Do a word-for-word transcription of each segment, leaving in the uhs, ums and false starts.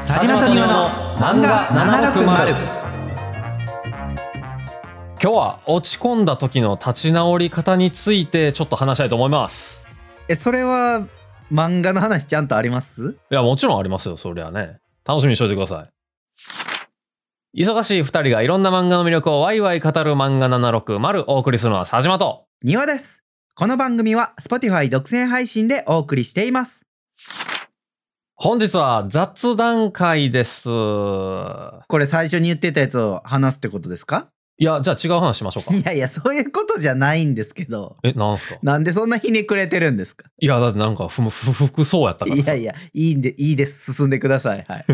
佐島と庭の漫画ななひゃくろくじゅう。今日は落ち込んだ時の立ち直り方についてちょっと話したいと思います。え、それは漫画の話ちゃんとあります？いや、もちろんありますよ。そりゃね、楽しみにしといてください。忙しいふたりがいろんな漫画の魅力をワイワイ語る漫画ななひゃくろくじゅう、お送りするのは佐島と庭です。この番組は Spotify 独占配信でお送りしています。本日は雑談会です。これ最初に言ってたやつを話すってことですか？いや、じゃあ違う話しましょうか。いやいや、そういうことじゃないんですけど。え、なんすか？なんでそんなひねくれてるんですか？いや、だってなんか不服そうやったからさ。いやいや、いいんで、いいです。進んでください。はい。い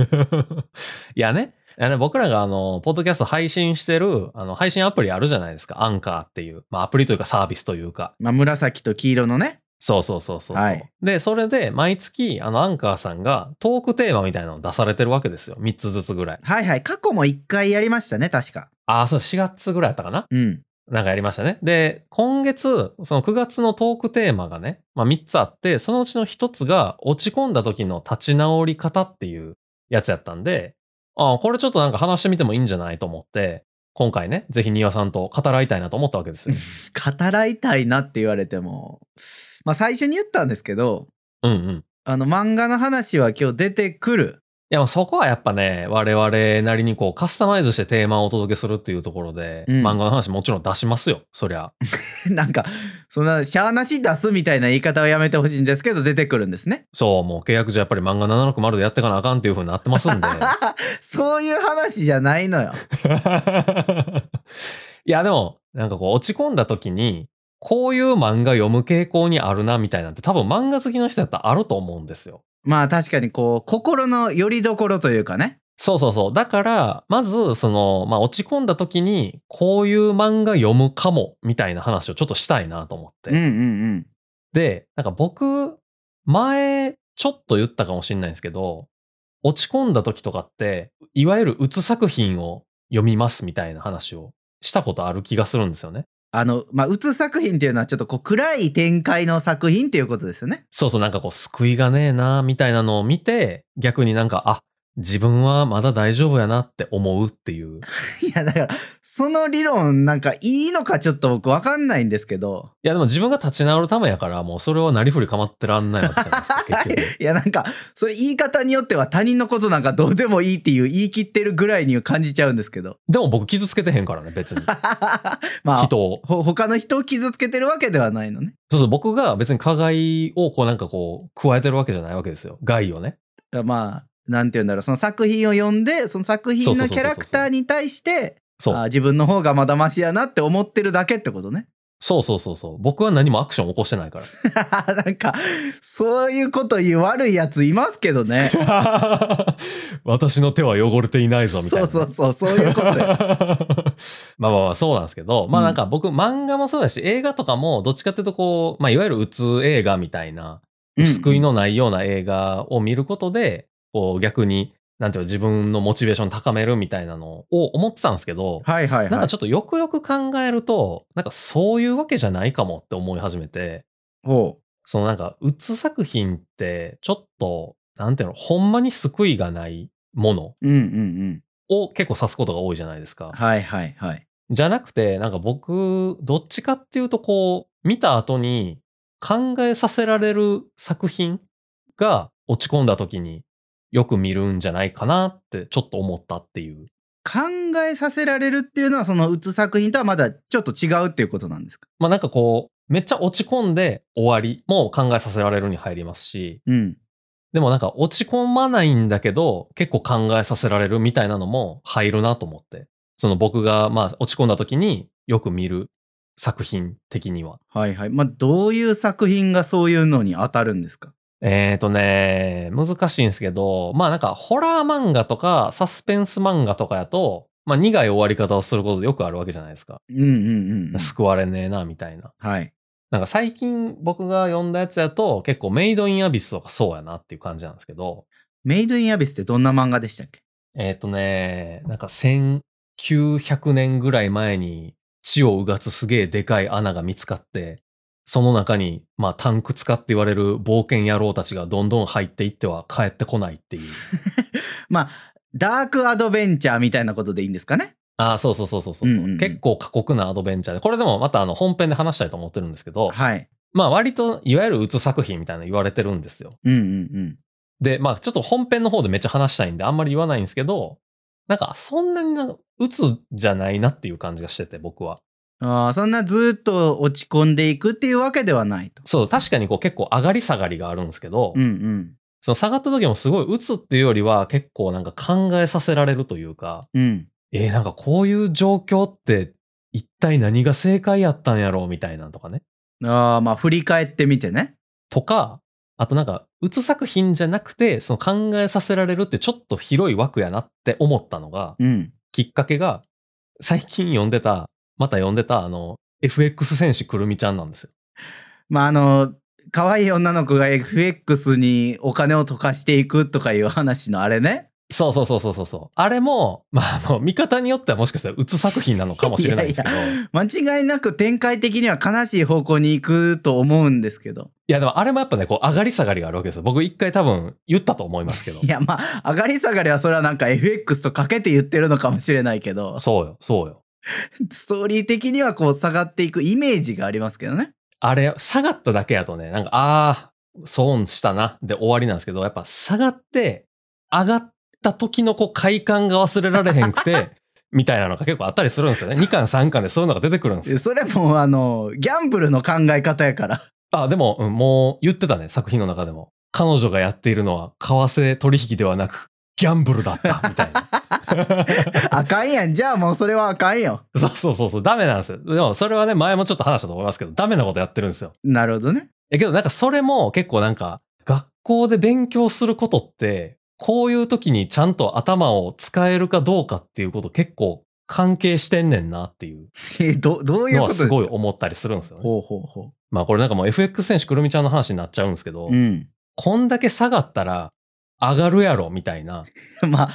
やね、いやね、僕らがあの、ポッドキャスト配信してる、あの、配信アプリあるじゃないですか。アンカーっていう。まあ、アプリというかサービスというか。まあ、紫と黄色のね。そうそうそうそうそう、はい。で、それで毎月、あの、アンカーさんがトークテーマみたいなのを出されてるわけですよ。みっつずつぐらい。はいはい。過去もいっかいやりましたね、確か。ああ、そう、しがつぐらいだったかな、うん、なんかやりましたね。で、今月、そのくがつのトークテーマがね、まあみっつあって、そのうちのひとつが落ち込んだ時の立ち直り方っていうやつやったんで、ああ、これちょっとなんか話してみてもいいんじゃないと思って、今回ね、ぜひ庭さんと語らいたいなと思ったわけですよ。語らいたいなって言われても、まあ最初に言ったんですけど、うんうん。あの漫画の話は今日出てくる。いや、そこはやっぱね、我々なりにこうカスタマイズしてテーマをお届けするっていうところで、うん、漫画の話もちろん出しますよ、そりゃ。なんかそんなしゃーなし出すみたいな言い方はやめてほしいんですけど、出てくるんですね。そう、もう契約上やっぱり漫画ななひゃくろくじゅうでやってかなあかんっていう風になってますんで。そういう話じゃないのよ。いや、でもなんかこう落ち込んだ時にこういう漫画読む傾向にあるなみたいなんて、多分漫画好きの人だったらあると思うんですよ。まあ確かにこう心の拠り所というかね。そうそうそう。だからまずその、まあ、落ち込んだ時にこういう漫画読むかもみたいな話をちょっとしたいなと思って。うんうんうん。で、なんか僕前ちょっと言ったかもしれないんですけど、落ち込んだ時とかっていわゆるうつ作品を読みますみたいな話をしたことある気がするんですよね。あの、まあ、うつ作品っていうのはちょっとこう暗い展開の作品っていうことですよね。そうそう、なんかこう救いがねえなみたいなのを見て、逆になんか、あ、自分はまだ大丈夫やなって思うっていう。いや、だからその理論なんかいいのかちょっと僕分かんないんですけど。いや、でも自分が立ち直るためやから、もうそれはなりふり構ってらんないわけじゃないですか。結局。いや、なんかそれ言い方によっては他人のことなんかどうでもいいっていう言い切ってるぐらいに感じちゃうんですけど。でも僕傷つけてへんからね、別に。まあ人を、他の人を傷つけてるわけではないのね。そうそう、僕が別に加害をこうなんかこう加えてるわけじゃないわけですよ。害をね。まあ。なんて言うんだろう、その作品を読んで、その作品のキャラクターに対して自分の方がまだマシやなって思ってるだけってことね。そうそうそうそう。僕は何もアクション起こしてないから。なんかそういうこと言う悪いやついますけどね。私の手は汚れていないぞみたいな。そうそうそう、そういうことよ。まあまあまあ、そうなんですけど、まあなんか僕、うん、漫画もそうだし映画とかもどっちかっていうとこう、まあいわゆるうつ映画みたいな、救いのないような映画を見ることで。うんうん、こう逆になんていうの、自分のモチベーション高めるみたいなのを思ってたんですけど、はいはいはい、なんかちょっとよくよく考えると、なんかそういうわけじゃないかもって思い始めて、おう、そのなんかうつ作品ってちょっとなんていうの、ほんまに救いがないものを結構指すことが多いじゃないですか。はいはいはい。じゃなくて、なんか僕どっちかっていうとこう見た後に考えさせられる作品が落ち込んだ時によく見るんじゃないかなってちょっと思ったっていう。考えさせられるっていうのは、そのうつ作品とはまだちょっと違うっていうことなんですか？まあなんかこうめっちゃ落ち込んで終わりも考えさせられるに入りますし、うん、でもなんか落ち込まないんだけど結構考えさせられるみたいなのも入るなと思って、その僕がまあ落ち込んだ時によく見る作品的には。はいはい。まあどういう作品がそういうのに当たるんですか？えーとね、難しいんですけど、まあなんかホラー漫画とかサスペンス漫画とかやと、まあ苦い終わり方をすることよくあるわけじゃないですか。うんうんうん。救われねえなみたいな。はい。なんか最近僕が読んだやつやと結構メイドインアビスとかそうやなっていう感じなんですけど。メイドインアビスってどんな漫画でしたっけ？えーとね、なんかせんきゅうひゃくねんぐらい前に地をうがつすげえでかい穴が見つかって、その中に、まあ、タンク使って言われる冒険野郎たちがどんどん入っていっては帰ってこないっていう。まあダークアドベンチャーみたいなことでいいんですかね。ああ、そうそうそうそうそう、うんうん、結構過酷なアドベンチャーで、これでもまたあの本編で話したいと思ってるんですけど、はい、まあ割といわゆるうつ作品みたいなの言われてるんですよ。うんうんうん。でまあちょっと本編の方でめっちゃ話したいんであんまり言わないんですけど、なんかそんなにうつじゃないなっていう感じがしてて僕は。ああ、そんなずっと落ち込んでいくっていうわけではないと。そう、確かにこう結構上がり下がりがあるんですけど、うんうん、その下がった時もすごい鬱っていうよりは結構なんか考えさせられるというか、うん、えー、なんかこういう状況って一体何が正解やったんやろうみたいなとかね。ああ、まあ振り返ってみてね。とか、あとなんか鬱作品じゃなくてその考えさせられるってちょっと広い枠やなって思ったのが、うん、きっかけが最近読んでた。また読んでたあの エフエックス 戦士くるみちゃんなんですよ。まああの可愛い女の子が エフエックス にお金を溶かしていくとかいう話のあれね。そうそうそうそうそうそう。あれもまああの見方によってはもしかしたらうつ作品なのかもしれないですけど。いやいや間違いなく展開的には悲しい方向に行くと思うんですけど。いやでもあれもやっぱねこう上がり下がりがあるわけですよ。僕一回多分言ったと思いますけど。いやまあ上がり下がりはそれはなんか エフエックス とかけて言ってるのかもしれないけど。そうよそうよ。ストーリー的にはこう下がっていくイメージがありますけどね。あれ下がっただけやとねなんかあー損したなで終わりなんですけど、やっぱ下がって上がった時のこう快感が忘れられへんくてみたいなのが結構あったりするんですよね。にかんさんかんでそういうのが出てくるんですよ。それもあのギャンブルの考え方やから。あでも、うん、もう言ってたね作品の中でも彼女がやっているのは為替取引ではなくギャンブルだったみたいな。あかんやん。じゃあもうそれはあかんよ。そうそうそうそうダメなんですよ。でもそれはね前もちょっと話したと思いますけどダメなことやってるんですよ。なるほどね。えけどなんかそれも結構なんか学校で勉強することってこういう時にちゃんと頭を使えるかどうかっていうこと結構関係してんねんなっていうのはすごい思ったりするんですよね。ほうほうほう。まあこれなんかもう エフエックス 選手くるみちゃんの話になっちゃうんですけど、うん、こんだけ下がったら上がるやろみたいなまあ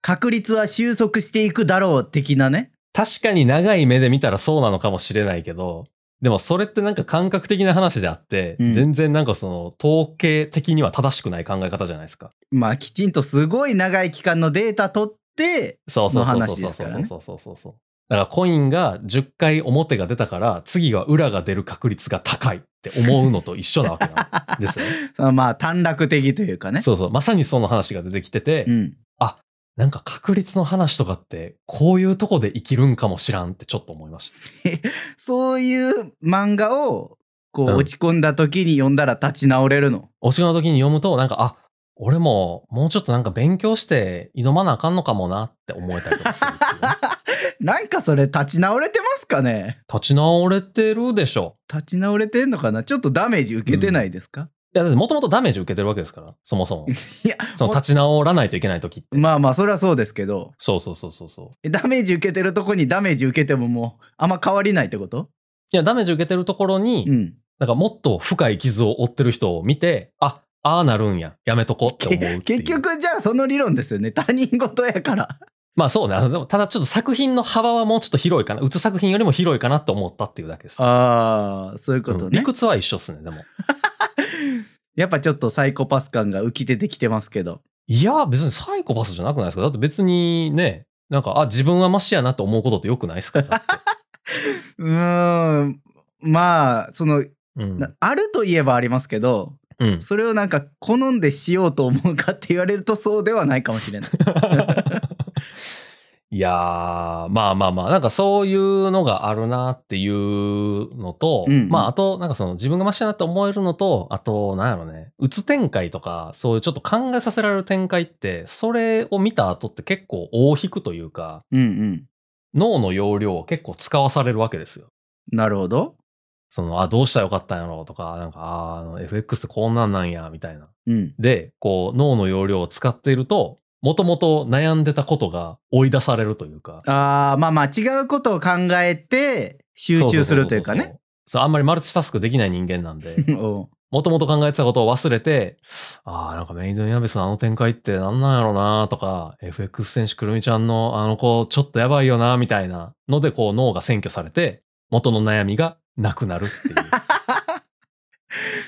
確率は収束していくだろう的なね。確かに長い目で見たらそうなのかもしれないけど、でもそれってなんか感覚的な話であって、うん、全然なんかその統計的には正しくない考え方じゃないですか。まあきちんとすごい長い期間のデータ取っての話ですからね。そうそうそうそうそうそうそう。だからコインがじゅっかい表が出たから次は裏が出る確率が高いって思うのと一緒なわけなんですよね。まあ短絡的というかね。そうそう。まさにその話が出てきてて、うん、あなんか確率の話とかってこういうとこで生きるんかもしらんってちょっと思いましたそういう漫画をこう落ち込んだ時に読んだら立ち直れるの、うん、落ち込んだ時に読むとなんかあ俺ももうちょっとなんか勉強して挑まなあかんのかもなって思えたりとかするっていうなんかそれ立ち直れてますかね。立ち直れてるでしょ。立ち直れてんのかな。ちょっとダメージ受けてないですか、うん。いやだってもともとダメージ受けてるわけですからそもそもいやその立ち直らないといけない時ってまあまあそれはそうですけど、そうそうそうそうそう。ダメージ受けてるとこにダメージ受けてももうあんま変わりないってこと。いやダメージ受けてるところに、うん、なんかもっと深い傷を負ってる人を見てあああなるんややめとこって思うっていう。結局じゃあその理論ですよね。他人事やからまあそうね。でもただちょっと作品の幅はもうちょっと広いかな。うつ作品よりも広いかなって思ったっていうだけです、ね、ああそういうことね、うん、理屈は一緒っすね。でもやっぱちょっとサイコパス感が浮き出てきてますけど。いや別にサイコパスじゃなくないですか。だって別にねなんかあ自分はマシやなと思うことってよくないですかってうーんまあその、うん、あるといえばありますけど、うん、それをなんか好んでしようと思うかって言われるとそうではないかもしれないいやーまあまあまあなんかそういうのがあるなっていうのと、うんうん、まああとなんかその自分がマシだなって思えるのと、あとなんやろねうつ展開とかそういうちょっと考えさせられる展開ってそれを見た後って結構大引くというか、うんうん、脳の容量を結構使わされるわけですよ。なるほど。そのあどうしたらよかったんやろうとかなんかあの エフエックス ってこんなんなんやみたいな、うん、でこう脳の容量を使っているともともと悩んでたことが追い出されるというか、あまあまあ違うことを考えて集中するというかね。あんまりマルチタスクできない人間なんでもともと考えてたことを忘れてあなんかメイドインアビスのあの展開ってなんなんやろなとか エフエックス 選手くるみちゃんのあの子ちょっとやばいよなみたいなのでこう脳が占拠されて元の悩みがなくなるっていう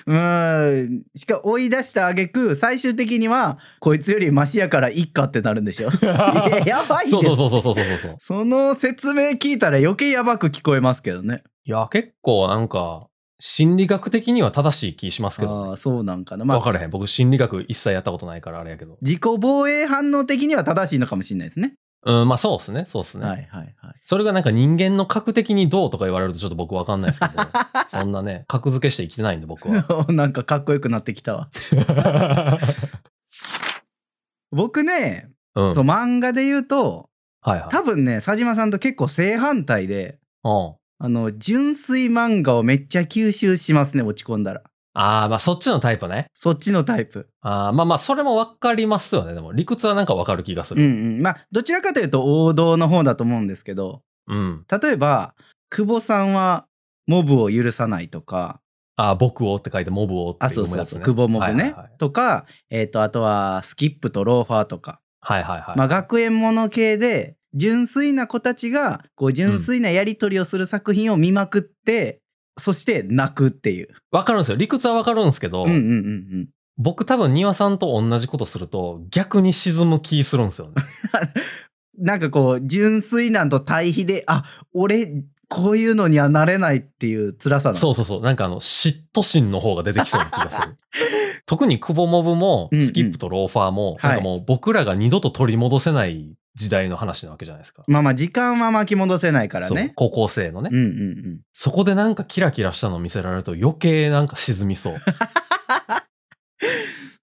うーんしか追い出した挙句最終的にはこいつよりマシやからいっかってなるんでしょや, やばいです。そうそうそうそうそうそうそう。その説明聞いたら余計やばく聞こえますけどね。いや結構なんか心理学的には正しい気しますけど、ね、あそうなんかな、まあ、分からへん僕心理学一切やったことないからあれやけど自己防衛反応的には正しいのかもしれないですね。うん、まあそうですねそうですね、はいはいはい、それがなんか人間の格的にどうとか言われるとちょっと僕分かんないですけどそんなね格付けして生きてないんで僕はなんかかっこよくなってきたわ僕ね、うん、そう漫画で言うと、はいはい、多分ね佐島さんと結構正反対で、うん、あの純粋漫画をめっちゃ吸収しますね落ち込んだら。ああまあそっちのタイプね。そっちのタイプ。ああまあまあそれも分かりますよね。でも理屈はなんか分かる気がする。うんうんまあどちらかというと王道の方だと思うんですけど、うん、例えば久保さんはモブを許さないとか。ああ僕をって書いてモブをって読むやつね。あそうそうそう久保モブね、はいはいはい、とかえっ、ー、とあとはスキップとローファーとか。はいはいはい。まあ学園もの系で純粋な子たちがこう純粋なやり取りをする作品を見まくって。うんそして泣くっていう。分かるんですよ理屈は分かるんですけど、うんうんうんうん、僕多分庭さんと同じことすると逆に沈む気するんですよねなんかこう純粋なんと対比であ俺こういうのにはなれないっていう辛さなの。そうそうそうなんかあの嫉妬心の方が出てきそうな気がする特にクボモブもスキップとローファーも、うんうん、なんかもう僕らが二度と取り戻せない時代の話なわけじゃないですか。まあまあ時間は巻き戻せないからね。高校生のね、うんうんうん、そこでなんかキラキラしたのを見せられると余計なんか沈みそう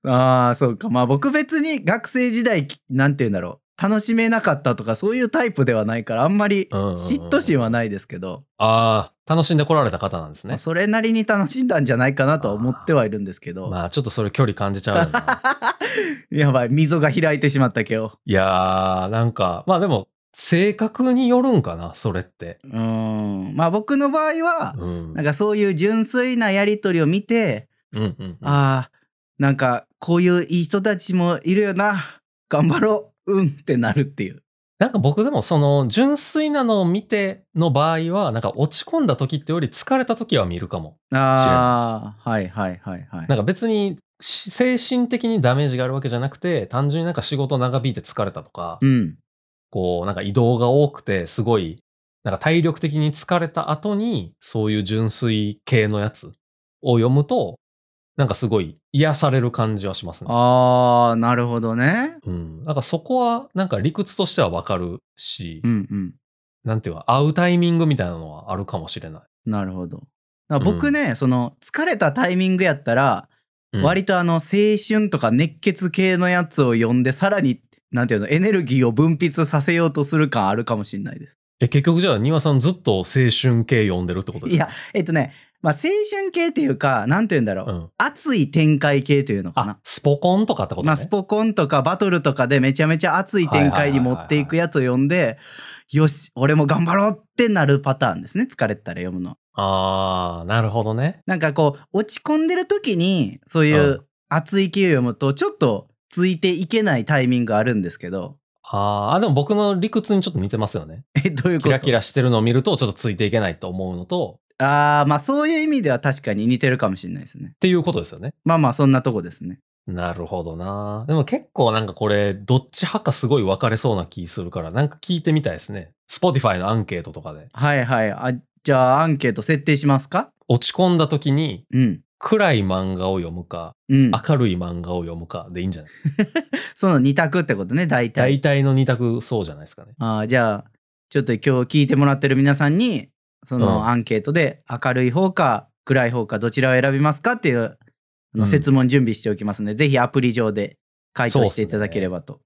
ああそうかまあ僕別に学生時代なんて言うんだろう楽しめなかったとかそういうタイプではないからあんまり嫉妬心はないですけど、うんうんうん、ああ楽しんでこられた方なんですね、まあ、それなりに楽しんだんじゃないかなとは思ってはいるんですけどまあちょっとそれ距離感じちゃうよなやばい溝が開いてしまったけど。いやーなんかまあでも性格によるんかなそれって。うーんまあ僕の場合は、うん、なんかそういう純粋なやり取りを見て、うんうんうん、あーなんかこういういい人たちもいるよな頑張ろううんってなるっていう。なんか僕でもその純粋なのを見ての場合はなんか落ち込んだ時ってより疲れた時は見るかもしれない。あーはいはいはいはい。なんか別に精神的にダメージがあるわけじゃなくて単純になんか仕事長引いて疲れたとか、うん、こうなんか移動が多くてすごいなんか体力的に疲れた後にそういう純粋系のやつを読むとなんかすごい癒される感じはしますね。あーなるほどね。うんなんかそこはなんか理屈としてはわかるし、うんうん、なんていうか合うタイミングみたいなのはあるかもしれない。なるほど。だから僕ね、うん、その疲れたタイミングやったら割とあの青春とか熱血系のやつを読んでさらになんていうのエネルギーを分泌させようとする感あるかもしれないです。え結局じゃあ庭さんずっと青春系読んでるってことですか。いやえっとね、まあ、青春系っていうかなんていうんだろう、うん、熱い展開系というのかな。あスポコンとかってことね、まあ、スポコンとかバトルとかでめちゃめちゃ熱い展開に持っていくやつを読んで、はいはいはいはい、よし俺も頑張ろうってなるパターンですね疲れたら読むの。あーなるほどね。なんかこう落ち込んでる時にそういう熱い気を読むとちょっとついていけないタイミングあるんですけど、うん、あーでも僕の理屈にちょっと似てますよね。えどういうこと。キラキラしてるのを見るとちょっとついていけないと思うのと。あーまあそういう意味では確かに似てるかもしれないですねっていうことですよね。まあまあそんなとこですね。なるほどな。でも結構なんかこれどっち派かすごい分かれそうな気するからなんか聞いてみたいですね Spotify のアンケートとかで。はいはいあじゃあアンケート設定しますか。落ち込んだ時に、うん、暗い漫画を読むか、うん、明るい漫画を読むかでいいんじゃないそのに択ってことね。大体大体のに択そうじゃないですかね。あじゃあちょっと今日聞いてもらってる皆さんにそのアンケートで明るい方か暗い方かどちらを選びますかっていうの設問準備しておきますので、うん、ぜひアプリ上で回答していただければと、ね、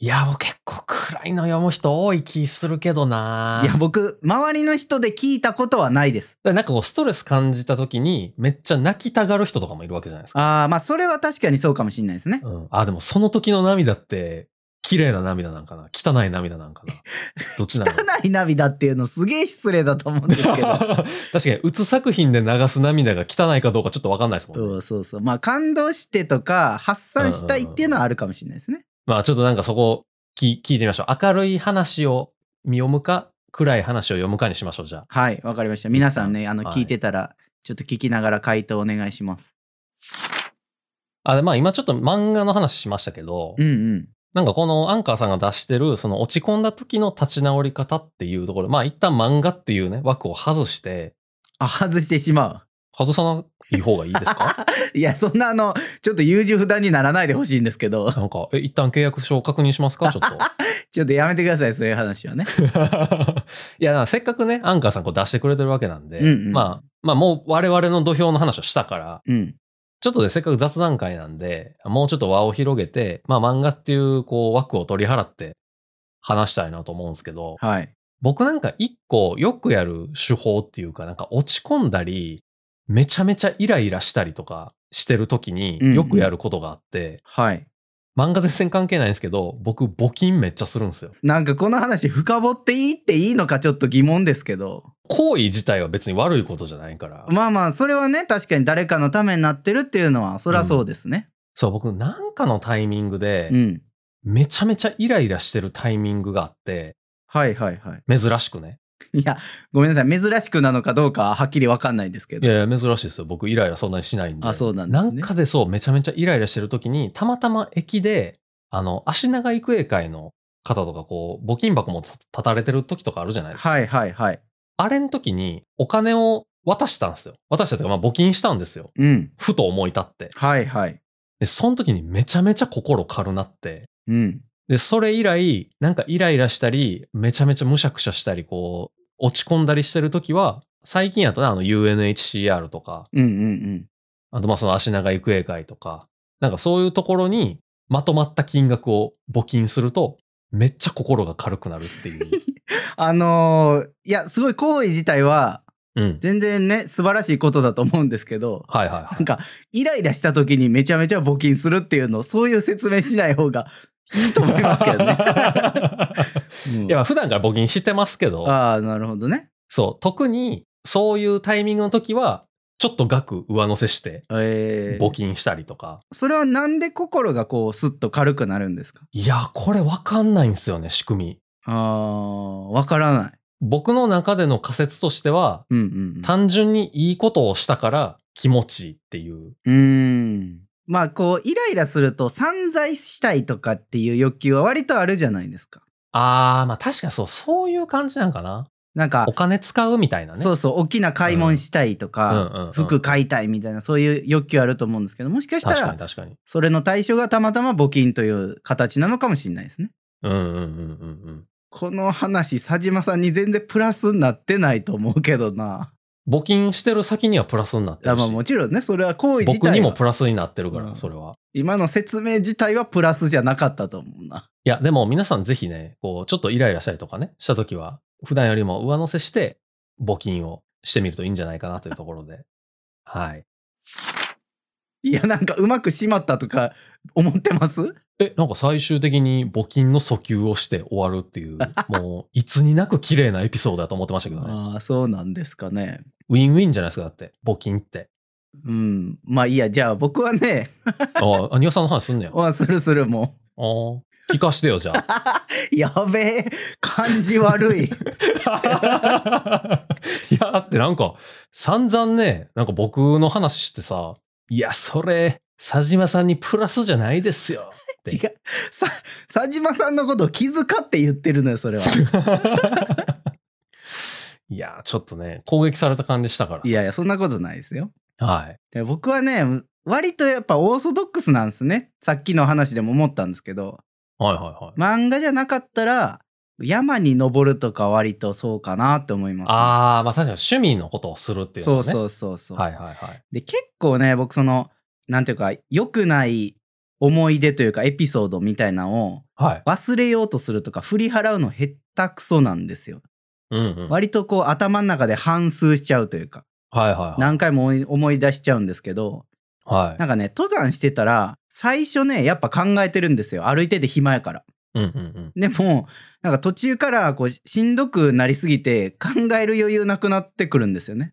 いやもう結構暗いの読む人多い気するけどな。いや僕周りの人で聞いたことはないです。なんかこうストレス感じた時にめっちゃ泣きたがる人とかもいるわけじゃないですか。ああまあそれは確かにそうかもしれないですね、うん、あでもその時の涙って綺麗な涙なんかな汚い涙なんかなどっちなの。汚い涙っていうのすげえ失礼だと思うんですけど確かにうつ作品で流す涙が汚いかどうかちょっと分かんないですもんね。そうそうそうまあ感動してとか発散したいっていうのはあるかもしれないですね、うんうんうん、まあちょっとなんかそこ聞, 聞いてみましょう。明るい話を読むか暗い話を読むかにしましょう。じゃあはいわかりました。皆さんねあの聞いてたらちょっと聞きながら回答お願いします。あ、まあ今ちょっと漫画の話しましたけど、うんうん、なんかこのアンカーさんが出してるその落ち込んだ時の立ち直り方っていうところ、まあ一旦漫画っていうね枠を外して、あ、外してしまう。外さない方がいいですか？いや、そんなあのちょっと優柔不断にならないでほしいんですけど。なんかえ一旦契約書を確認しますかちょっと。ちょっとやめてくださいそういう話はね。いやせっかくねアンカーさんこう出してくれてるわけなんで、うんうん、まあまあもう我々の土俵の話をしたから。うん。ちょっとでせっかく雑談会なんでもうちょっと輪を広げて、まあ、漫画っていう、 こう枠を取り払って話したいなと思うんですけど、はい、僕なんか一個よくやる手法っていうかなんか落ち込んだりめちゃめちゃイライラしたりとかしてる時によくやることがあって、うんうんはい、漫画全然関係ないんですけど僕募金めっちゃするんですよ。なんかこの話深掘っていいっていいのかちょっと疑問ですけど行為自体は別に悪いことじゃないからまあまあそれはね確かに誰かのためになってるっていうのはそりゃそうですね、うん、そう僕なんかのタイミングで、うん、めちゃめちゃイライラしてるタイミングがあってはいはいはい珍しくねいやごめんなさい珍しくなのかどうかはっきり分かんないですけどいやいや珍しいですよ僕イライラそんなにしないんであそうなんですねなんかでそうめちゃめちゃイライラしてる時にたまたま駅であの足長育英会の方とかこう募金箱も立たれてる時とかあるじゃないですかはいはいはいあれの時にお金を渡したんですよ。渡したというか、まあ募金したんですよ、うん。ふと思い立って。はいはい。で、その時にめちゃめちゃ心軽なって。うん。で、それ以来、なんかイライラしたり、めちゃめちゃむしゃくしゃしたり、こう、落ち込んだりしてる時は、最近やとね、あの ユーエヌエイチシーアール とか、うんうんうん。あとまあその足長育英会とか、なんかそういうところにまとまった金額を募金すると、めっちゃ心が軽くなるっていう。あのー、いやすごい行為自体は全然ね、うん、素晴らしいことだと思うんですけど、はいはいはい、なんかイライラした時にめちゃめちゃ募金するっていうのそういう説明しない方がいいと思いますけどね、うん、いや普段から募金してますけどああなるほどねそう特にそういうタイミングの時はちょっと額上乗せして募金したりとか、えー、それはなんで心がこうスッと軽くなるんですかいやこれ分かんないんですよね仕組みあわからない僕の中での仮説としては、うんうんうん、単純にいいことをしたから気持ちいいってい う, うーんまあこうイライラすると散財したいとかっていう欲求は割とあるじゃないですかあーまあ確かにそうそういう感じなんかななんかお金使うみたいなねそうそう大きな買い物したいとか、うんうんうんうん、服買いたいみたいなそういう欲求あると思うんですけどもしかしたら確かに確かにそれの対象がたまたま募金という形なのかもしれないですねうんうんうんうんうんこの話佐島さんに全然プラスになってないと思うけどな募金してる先にはプラスになってるし、まあ、もちろんねそれは行為自体は僕にもプラスになってるから、うん、それは今の説明自体はプラスじゃなかったと思うないやでも皆さんぜひねこうちょっとイライラしたりとかねした時は普段よりも上乗せして募金をしてみるといいんじゃないかなというところではいいやなんかうまくしまったとか思ってますえなんか最終的に募金の訴求をして終わるっていうもういつになく綺麗なエピソードだと思ってましたけどねああそうなんですかねウィンウィンじゃないですかだって募金ってうんまあいいやじゃあ僕はねああ庭さんの話すんねやあするするもうああ聞かしてよじゃあやべえ感じ悪いいやだってなんか散々ねなんか僕の話してさいやそれ佐島さんにプラスじゃないですよ違うさ佐島さんのことを気遣って言ってるのよそれは。いやちょっとね攻撃された感じしたから。いやいやそんなことないですよ。はい。で僕はね割とやっぱオーソドックスなんですね。さっきの話でも思ったんですけど。はいはいはい。漫画じゃなかったら山に登るとか割とそうかなって思います、ね。ああまあ確かに趣味のことをするっていうのね。そうそうそうそう。はいはいはい。で結構ね僕そのなんていうか良くない思い出というかエピソードみたいなのを忘れようとするとか振り払うのへったくそなんですよ、うんうん、割とこう頭の中で反芻しちゃうというか、はいはいはい、何回も思い出しちゃうんですけど、はい、なんかね登山してたら最初ねやっぱ考えてるんですよ歩いてて暇やから、うんうんうん、でもなんか途中からこうしんどくなりすぎて考える余裕なくなってくるんですよね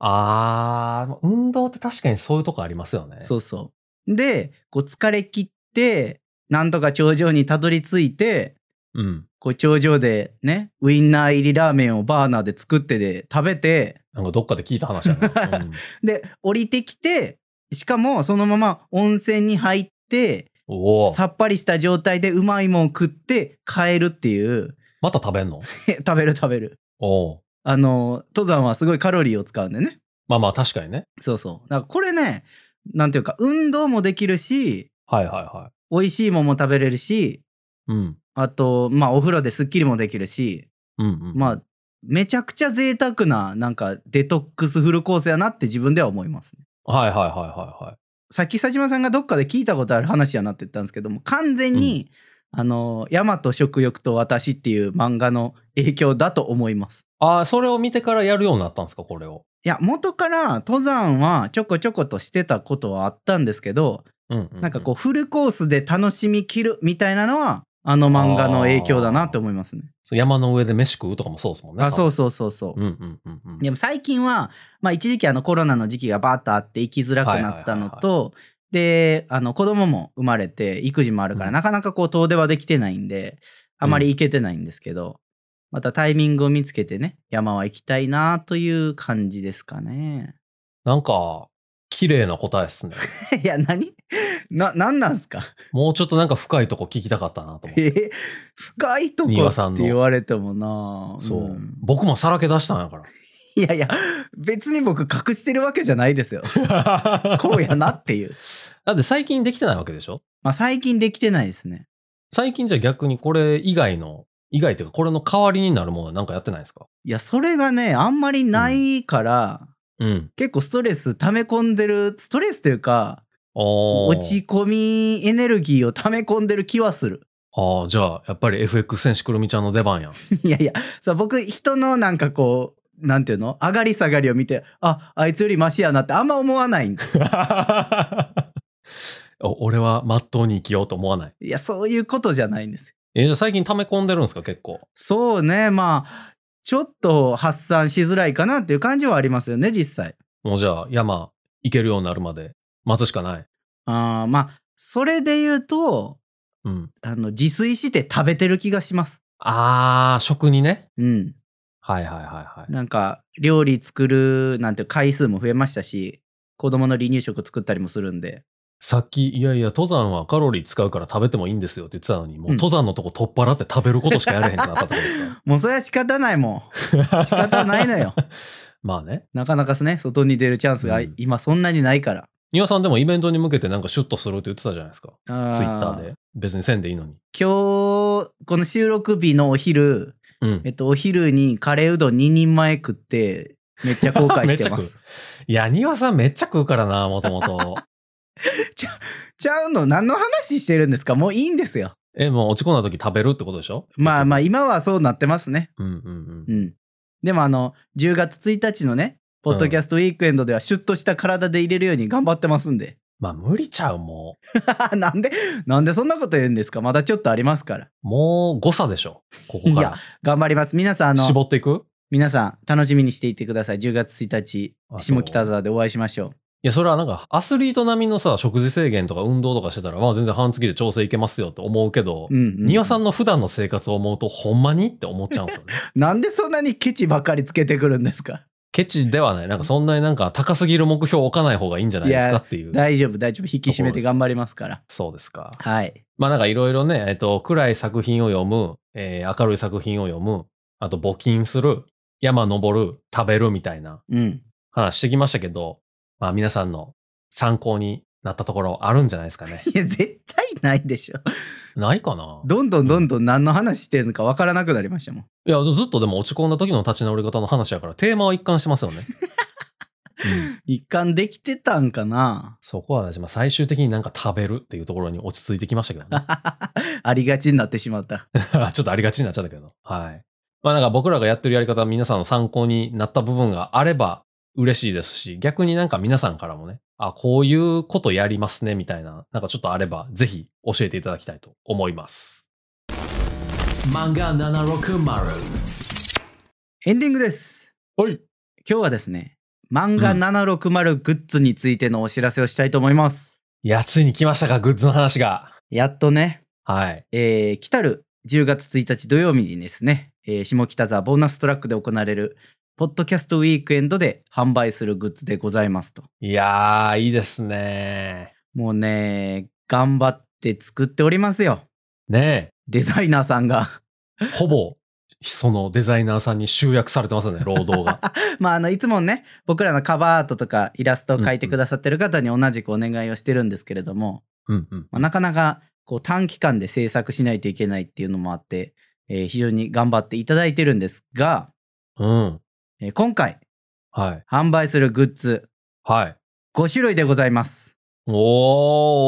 あー運動って確かにそういうとこありますよねそうそうでこう疲れ切ってなんとか頂上にたどり着いて、うん、こう頂上でねウインナー入りラーメンをバーナーで作ってで食べてなんかどっかで聞いた話だね、うん、で降りてきてしかもそのまま温泉に入っておさっぱりした状態でうまいもん食って帰るっていう。また食べんの？食べる食べる。おあの登山はすごいカロリーを使うんでね。まあまあ確かにね。そうそう、なんかこれね、なんていうか運動もできるし、はいはいはい、美味しいもんも食べれるし、うん、あとまあお風呂ですっきりもできるし、うんうん、まあめちゃくちゃ贅沢ななんかデトックスフルコースやなって自分では思いますね。はいはいはいはいはい。さっき佐島さんがどっかで聞いたことある話やなって言ったんですけども、完全に、うん、あの「ヤマト食欲と私」っていう漫画の影響だと思います。ああ、それを見てからやるようになったんですか、これを？いや、元から登山はちょこちょことしてたことはあったんですけど、うんうんうん、なんかこうフルコースで楽しみきるみたいなのはあの漫画の影響だなって思いますね。山の上で飯食うとかもそうですもんね。あ、そうそうそうそう。うんうんうんうん。でも最近は、まあ、一時期あのコロナの時期がバーッとあって行きづらくなったのと、はいはいはいはい、であの子供も生まれて育児もあるから、うん、なかなかこう遠出はできてないんであまり行けてないんですけど、うん、またタイミングを見つけてね山は行きたいなという感じですかね。なんか綺麗な答えですね。いや何な、なんなんすか？もうちょっとなんか深いとこ聞きたかったなと思って。えー、深いとこって言われてもな。そう、うん、僕もさらけ出したんやから。いやいや別に僕隠してるわけじゃないですよ。こうやなっていう。だって最近できてないわけでしょ？まあ最近できてないですね。最近じゃ逆にこれ以外の以外というかこれの代わりになるものはなんかやってないですか？いやそれがねあんまりないから。うんうん、結構ストレス溜め込んでる、ストレスというか落ち込みエネルギーを溜め込んでる気はする。ああ、じゃあやっぱり エフエックス 選手くるみちゃんの出番やん。いやいや、そう僕人のなんかこうなんていうの上がり下がりを見てああいつよりマシやなってあんま思わないんだ。俺はまっとうに生きようと思わない。いやそういうことじゃないんですよ。え、じゃあ最近溜め込んでるんですか？結構。そうね、まあちょっと発散しづらいかなっていう感じはありますよね、実際。もうじゃあ山行けるようになるまで待つしかない。ああ、まあそれで言うと、うん、あの自炊して食べてる気がします。ああ、食にね。うん。はいはいはいはい。なんか料理作るなんて回数も増えましたし、子供の離乳食作ったりもするんで。さっきいやいや登山はカロリー使うから食べてもいいんですよって言ってたのに、もう登山のとこ取っ払って食べることしかやれへんくなったってことですか？もうそれは仕方ないもん。仕方ないのよ。まあね、なかなかですね、外に出るチャンスが今そんなにないから、うん、庭さんでもイベントに向けてなんかシュッとするって言ってたじゃないですか、ツイッターで。別にせんでいいのに。今日この収録日のお昼、うん、えっとお昼にカレーうどんににんまえ食ってめっちゃ後悔してます。いや庭さんめっちゃ食うからな、もともと。ちゃ、ちゃうの？何の話してるんですか？もういいんですよ。え、もう落ち込んだ時食べるってことでしょ？まあまあ今はそうなってますね。うんうんうん。うん、でもあのじゅうがつついたちのねポッドキャストウィークエンドではシュッとした体で入れるように頑張ってますんで。まあ無理ちゃうもう。なんでなんでそんなこと言うんですか？まだちょっとありますから。もう誤差でしょここから。いや頑張ります。皆さんあの絞っていく。皆さん楽しみにしていてください。じゅうがつついたち下北沢でお会いしましょう。いやそれはなんかアスリート並みのさ食事制限とか運動とかしてたらまあ全然半月で調整いけますよと思うけど、うんうん、庭さんの普段の生活を思うとほんまにって思っちゃうんですよね。なんでそんなにケチばっかりつけてくるんですか？ケチではない、なんかそんなになんか高すぎる目標を置かない方がいいんじゃないですかっていう。いや大丈夫大丈夫、引き締めて頑張りますから。そうですか。はい。まあなんかいろいろね、えっと、暗い作品を読む、えー、明るい作品を読む、あと募金する、山登る、食べるみたいな話してきましたけど、うんまあ皆さんの参考になったところあるんじゃないですかね。いや絶対ないでしょ。ないかな。どんどんどんどん何の話してるのか分からなくなりましたもん。いやずっとでも落ち込んだ時の立ち直り方の話やからテーマは一貫してますよね。うん、一貫できてたんかな。そこは私、まあ、最終的になんか食べるっていうところに落ち着いてきましたけどね。ありがちになってしまった。ちょっとありがちになっちゃったけど。はい。まあなんか僕らがやってるやり方は皆さんの参考になった部分があれば。嬉しいですし、逆になんか皆さんからもね、あ、こういうことやりますねみたいな、なんかちょっとあればぜひ教えていただきたいと思います。漫画ななひゃくろくじゅうエンディングです。はい。今日はですね、漫画ななひゃくろくじゅうグッズについてのお知らせをしたいと思います、うん、いやついに来ましたか、グッズの話が。やっとね。はい、えー、来たるじゅうがつついたち土曜日にですね、えー、下北沢ボーナストラックで行われるポッドキャストウィークエンドで販売するグッズでございますと。いやー、いいですね。もうね、頑張って作っておりますよ。ねえ。デザイナーさんが。ほぼ、そのデザイナーさんに集約されてますね、労働が。まあ、あの、いつもね、僕らのカバーアートとかイラストを描いてくださってる方に同じくお願いをしてるんですけれども、うんうん、まあ、なかなかこう短期間で制作しないといけないっていうのもあって、えー、非常に頑張っていただいてるんですが、うんえー、今回、はい、販売するグッズ、はい、ごしゅるいでございます。おー、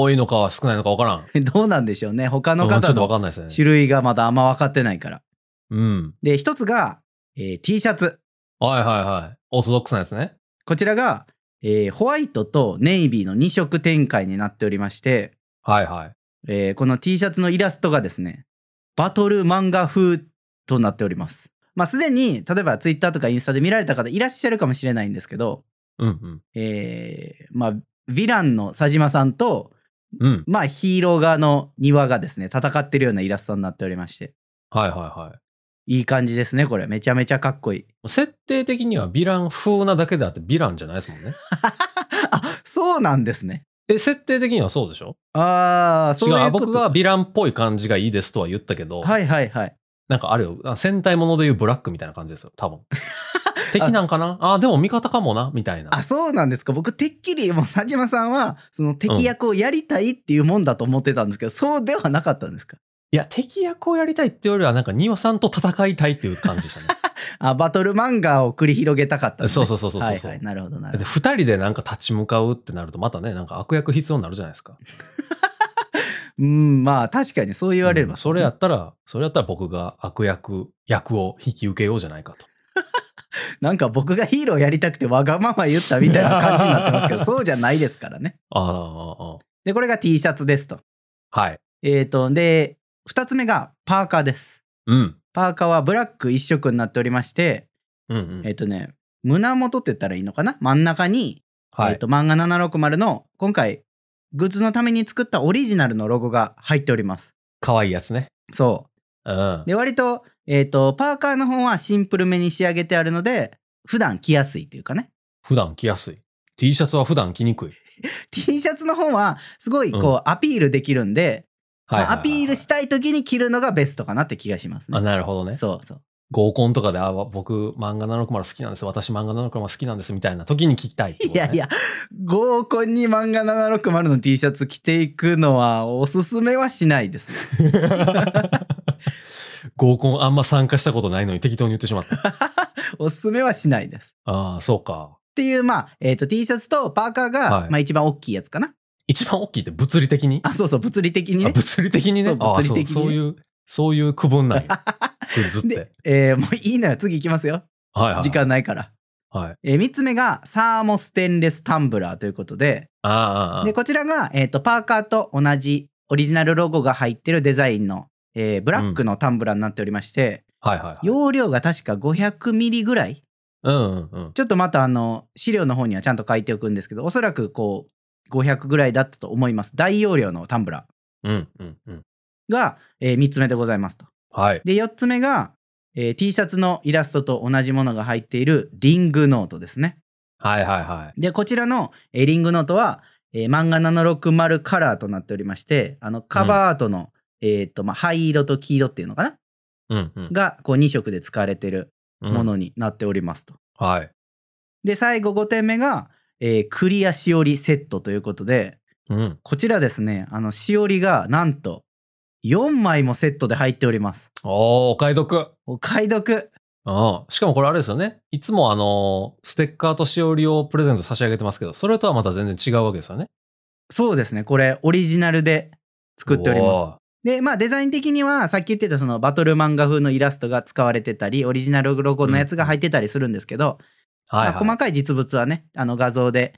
多いのか少ないのか分からん。どうなんでしょうね。他の方の種類がまだあんま分かってないから。うん、で、一つが、えー、T シャツ。はいはいはい。オーソドックスなやつね。こちらが、えー、ホワイトとネイビーのに色展開になっておりまして、はいはい。えー、この T シャツのイラストがですね、バトル漫画風となっております。まあ、すでに、例えば Twitter とかインスタで見られた方いらっしゃるかもしれないんですけど、うんうん。えー、まあ、ヴィランの佐島さんと、うん、まあヒーロー側の庭がですね戦ってるようなイラストになっておりまして、はいはいはい、いい感じですね。これめちゃめちゃかっこいい。設定的にはヴィラン風なだけであってヴィランじゃないですもんね。あ、そうなんですね。え、設定的にはそうでしょ。ああ、そういうこと。違う、僕がヴィランっぽい感じがいいですとは言ったけど、はいはいはい、なんかあるよ、戦隊ものでいうブラックみたいな感じですよ多分。敵なんかなあ、でも味方かもなみたいな。あ、そうなんですか。僕てっきりもう佐島さんはその敵役をやりたいっていうもんだと思ってたんですけど、うん、そうではなかったんですか。いや、敵役をやりたいっていうよりはなんか庭さんと戦いたいっていう感じでしたね。あ、バトル漫画を繰り広げたかった、ね、そうそうそうそうそう、はいはい、なるほどなるほど。で、ふたりでなんか立ち向かうってなるとまたね、なんか悪役必要になるじゃないですか。うん、まあ確かにそう言われれば、うん、それやったらそれやったら僕が悪役役を引き受けようじゃないかと。なんか僕がヒーローやりたくてわがまま言ったみたいな感じになってますけど、そうじゃないですからね。ああ。で、これが T シャツですと。はい。えっと、で、ふたつめがパーカーです。うん。パーカーはブラック一色になっておりまして、うんうん、えっとね、胸元って言ったらいいのかな、真ん中に、はい、えっと、漫画ななひゃくろくじゅうの、今回、グッズのために作ったオリジナルのロゴが入っております。かわいいやつね。そう。うん。で、割と、えーと、パーカーの方はシンプルめに仕上げてあるので普段着やすいというかね。普段着やすい。 T シャツは普段着にくい。T シャツの方はすごいこう、うん、アピールできるんで、はいはいはいはい、アピールしたい時に着るのがベストかなって気がしますね。あ、なるほどね。そうそう、合コンとかで、あ、僕漫画ななひゃくろくじゅう好きなんです、私漫画ななひゃくろくじゅう好きなんですみたいな時に着たいってことね。いやいや、合コンに漫画ななひゃくろくじゅうの T シャツ着ていくのはおすすめはしないです。合コンあんま参加したことないのに適当に言ってしまった。おすすめはしないです。ああ、そうか。っていう、まあ、えーと、T シャツとパーカーが、はい、まあ、一番大きいやつかな。一番大きいって物理的に？あ、そうそう、物理的にね。あ、物理的にね。そう、物理的にね。そう、そういう、そういう区分なんや。ずっと。えー、もういいのよ。次いきますよ。はいはい、時間ないから。はい。えー、みっつめがサーモステンレスタンブラーということで、ああ。で、こちらが、えーと、パーカーと同じオリジナルロゴが入ってるデザインのえー、ブラックのタンブラーになっておりまして、うん、はいはいはい、容量が確かごひゃくミリぐらい、うんうんうん、ちょっとまたあの資料の方にはちゃんと書いておくんですけど、おそらくこうごひゃくぐらいだったと思います。大容量のタンブラー、うんうんうん、が、えー、みっつめでございますと、はい、でよっつめが、えー、T シャツのイラストと同じものが入っているリングノートですね。はいはいはい。でこちらの、えー、リングノートは、えー、漫画ななひゃくろくじゅうカラーとなっておりまして、あのカバーアートの、うん、えーとまあ、灰色と黄色っていうのかな、うんうん、がこうに色で使われてるものになっておりますと、うん、はい。で最後ごてんめが、えー、クリアしおりセットということで、うん、こちらですね、あのしおりがなんとよんまいもセットで入っております。おー、お買い得。お買い得。ああ、しかもこれあれですよね、いつもあのステッカーとしおりをプレゼント差し上げてますけど、それとはまた全然違うわけですよね。そうですね、これオリジナルで作っております。で、まあ、デザイン的にはさっき言ってたそのバトル漫画風のイラストが使われてたり、オリジナルロゴのやつが入ってたりするんですけど、うん、はいはい、まあ、細かい実物はね、あの画像で、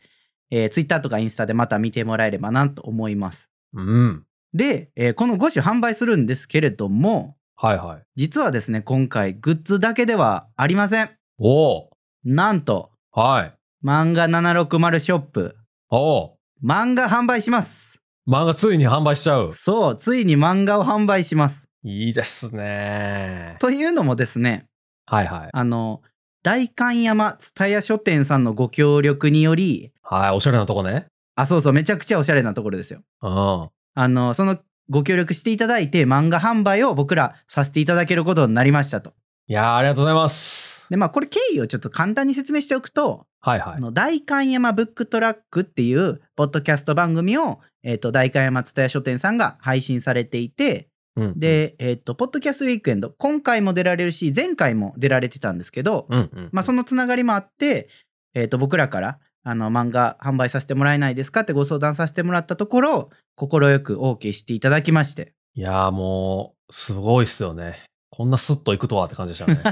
えー、Twitter とかインスタでまた見てもらえればなと思います、うん、で、えー、このご種販売するんですけれども、はいはい、実はですね今回グッズだけではありません。お、なんと、はい、漫画ななひゃくろくじゅうショップ、お漫画販売します。漫画ついに販売しちゃう。そう、ついに漫画を販売します。いいですね。というのもですね、はいはい、あの代官山蔦屋書店さんのご協力により、はい、おしゃれなとこね。あ、そうそう、めちゃくちゃおしゃれなところですよ。うん。あの、そのご協力していただいて漫画販売を僕らさせていただけることになりましたと。いやー、ありがとうございます。で、まあこれ経緯をちょっと簡単に説明しておくと、はいはい、あの代官山ブックトラックっていうポッドキャスト番組を、えー、と代官山蔦屋書店さんが配信されていて、うんうん、で、えー、とポッドキャストウィークエンド今回も出られるし前回も出られてたんですけど、うんうんうん、まあ、そのつながりもあって、えー、と僕らからあの漫画販売させてもらえないですかってご相談させてもらったところ、心よく OK していただきまして。いやー、もうすごいっすよね。こんなスッと行くとはって感じでしたね。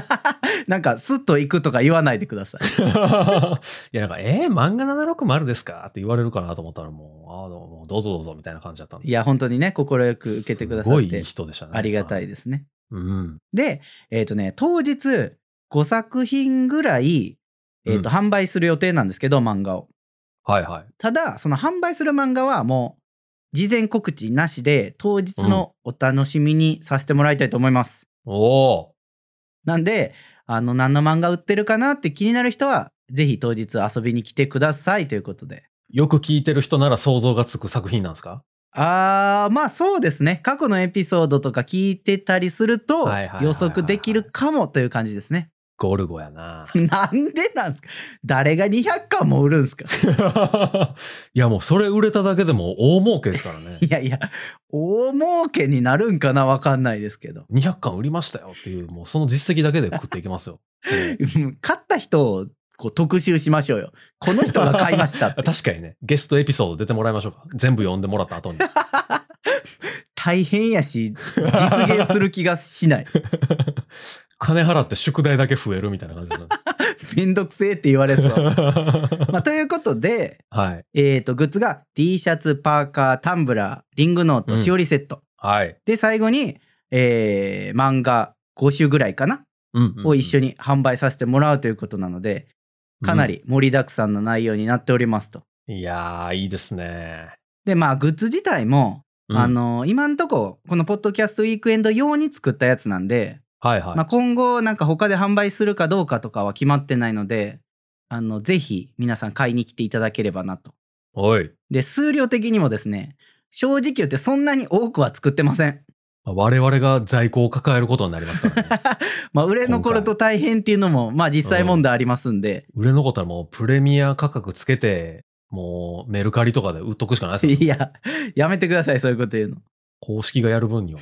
なんかスッと行くとか言わないでください。いや、なんかえー、漫画ななひゃくろくじゅうですかって言われるかなと思ったら、もうあどうもどうぞどうぞみたいな感じだったんで。いや本当にね、心よく受けてくださってすごい人でしたね。ありがたいですね。うん、で、えっとね、当日ごさく品ぐらいえーと、うん、販売する予定なんですけど、漫画を。はいはい。ただ、その販売する漫画はもう事前告知なしで当日のお楽しみにさせてもらいたいと思います。うん、おー。なんで、あの何の漫画売ってるかなって気になる人はぜひ当日遊びに来てくださいということで。よく聞いてる人なら想像がつく作品なんですか？あー、まあそうですね。過去のエピソードとか聞いてたりすると予測できるかもという感じですね。ゴルゴやな。なんでなんすか？誰がにひゃっかんも売るんすか？いや、もうそれ売れただけでも大儲けですからね。いやいや、大儲けになるんかな、分かんないですけど。にひゃっかん売りましたよっていう、もうその実績だけで食っていきますよ。買った人をこう特集しましょうよ。この人が買いましたって。確かにね。ゲストエピソード出てもらいましょうか。全部読んでもらった後に。大変やし、実現する気がしない。金払って宿題だけ増えるみたいな感じですね。めんどくせえって言われそう。まあ、ということで、はい、えーと、グッズが T シャツ、パーカー、タンブラー、リングノート、うん、しおりセット、はい、で最後に、えー、漫画ごしゅうぐらいかな、うんうんうん、を一緒に販売させてもらうということなので、かなり盛りだくさんの内容になっておりますと、うん、いやー、いいですね。で、まあグッズ自体も、うん、あのー、今んとここのポッドキャストウィークエンド用に作ったやつなんで、はいはい、まあ、今後なんか他で販売するかどうかとかは決まってないので、あのぜひ皆さん買いに来ていただければなと。おい。で、数量的にもですね、正直言ってそんなに多くは作ってません。我々が在庫を抱えることになりますからね。まあ売れ残ると大変っていうのもまあ実際問題ありますんで、うん、売れ残ったらもうプレミア価格つけて、もうメルカリとかで売っとくしかないですよね。いや、やめてください、そういうこと言うの。公式がやる分には。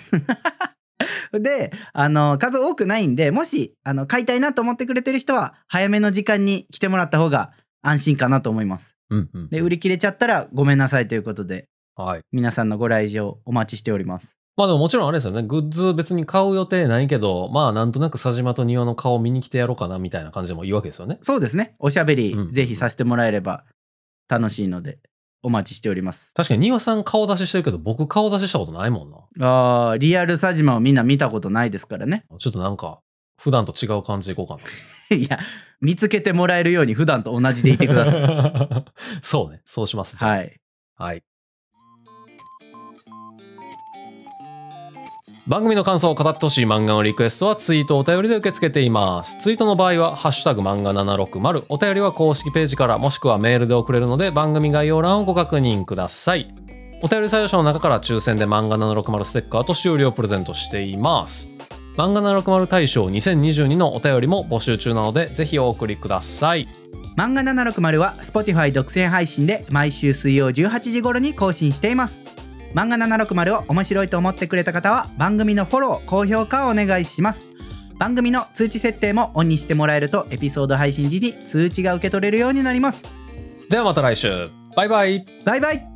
で、あの数多くないんで、もしあの買いたいなと思ってくれてる人は早めの時間に来てもらった方が安心かなと思います、うんうんうん、で、売り切れちゃったらごめんなさいということで、はい、皆さんのご来場お待ちしております。まあでももちろんあれですよね、グッズ別に買う予定ないけど、まあなんとなく佐島と庭の顔見に来てやろうかなみたいな感じでもいいわけですよね。そうですね、おしゃべりぜひさせてもらえれば楽しいのでお待ちしております。確かに庭さん顔出ししてるけど、僕顔出ししたことないもんな。あー、リアル佐島をみんな見たことないですからね。ちょっとなんか普段と違う感じでいこうかな。いや、見つけてもらえるように普段と同じでいてください。そうね、そうします。じゃあ、はい、はい、番組の感想を語ってほしい漫画のリクエストはツイートお便りで受け付けています。ツイートの場合はハッシュタグ漫画ななひゃくろくじゅう、お便りは公式ページからもしくはメールで送れるので、番組概要欄をご確認ください。お便り採用者の中から抽選で漫画ななひゃくろくじゅうステッカーとしおりをプレゼントしています。漫画ななひゃくろくじゅう大賞にせんにじゅうにのお便りも募集中なので、ぜひお送りください。漫画ななひゃくろくじゅうは Spotify 独占配信で毎週水曜じゅうはちじ頃に更新しています。漫画ななひゃくろくじゅうを面白いと思ってくれた方は番組のフォロー、高評価をお願いします。番組の通知設定もオンにしてもらえると、エピソード配信時に通知が受け取れるようになります。ではまた来週。バイバイ。バイバイ。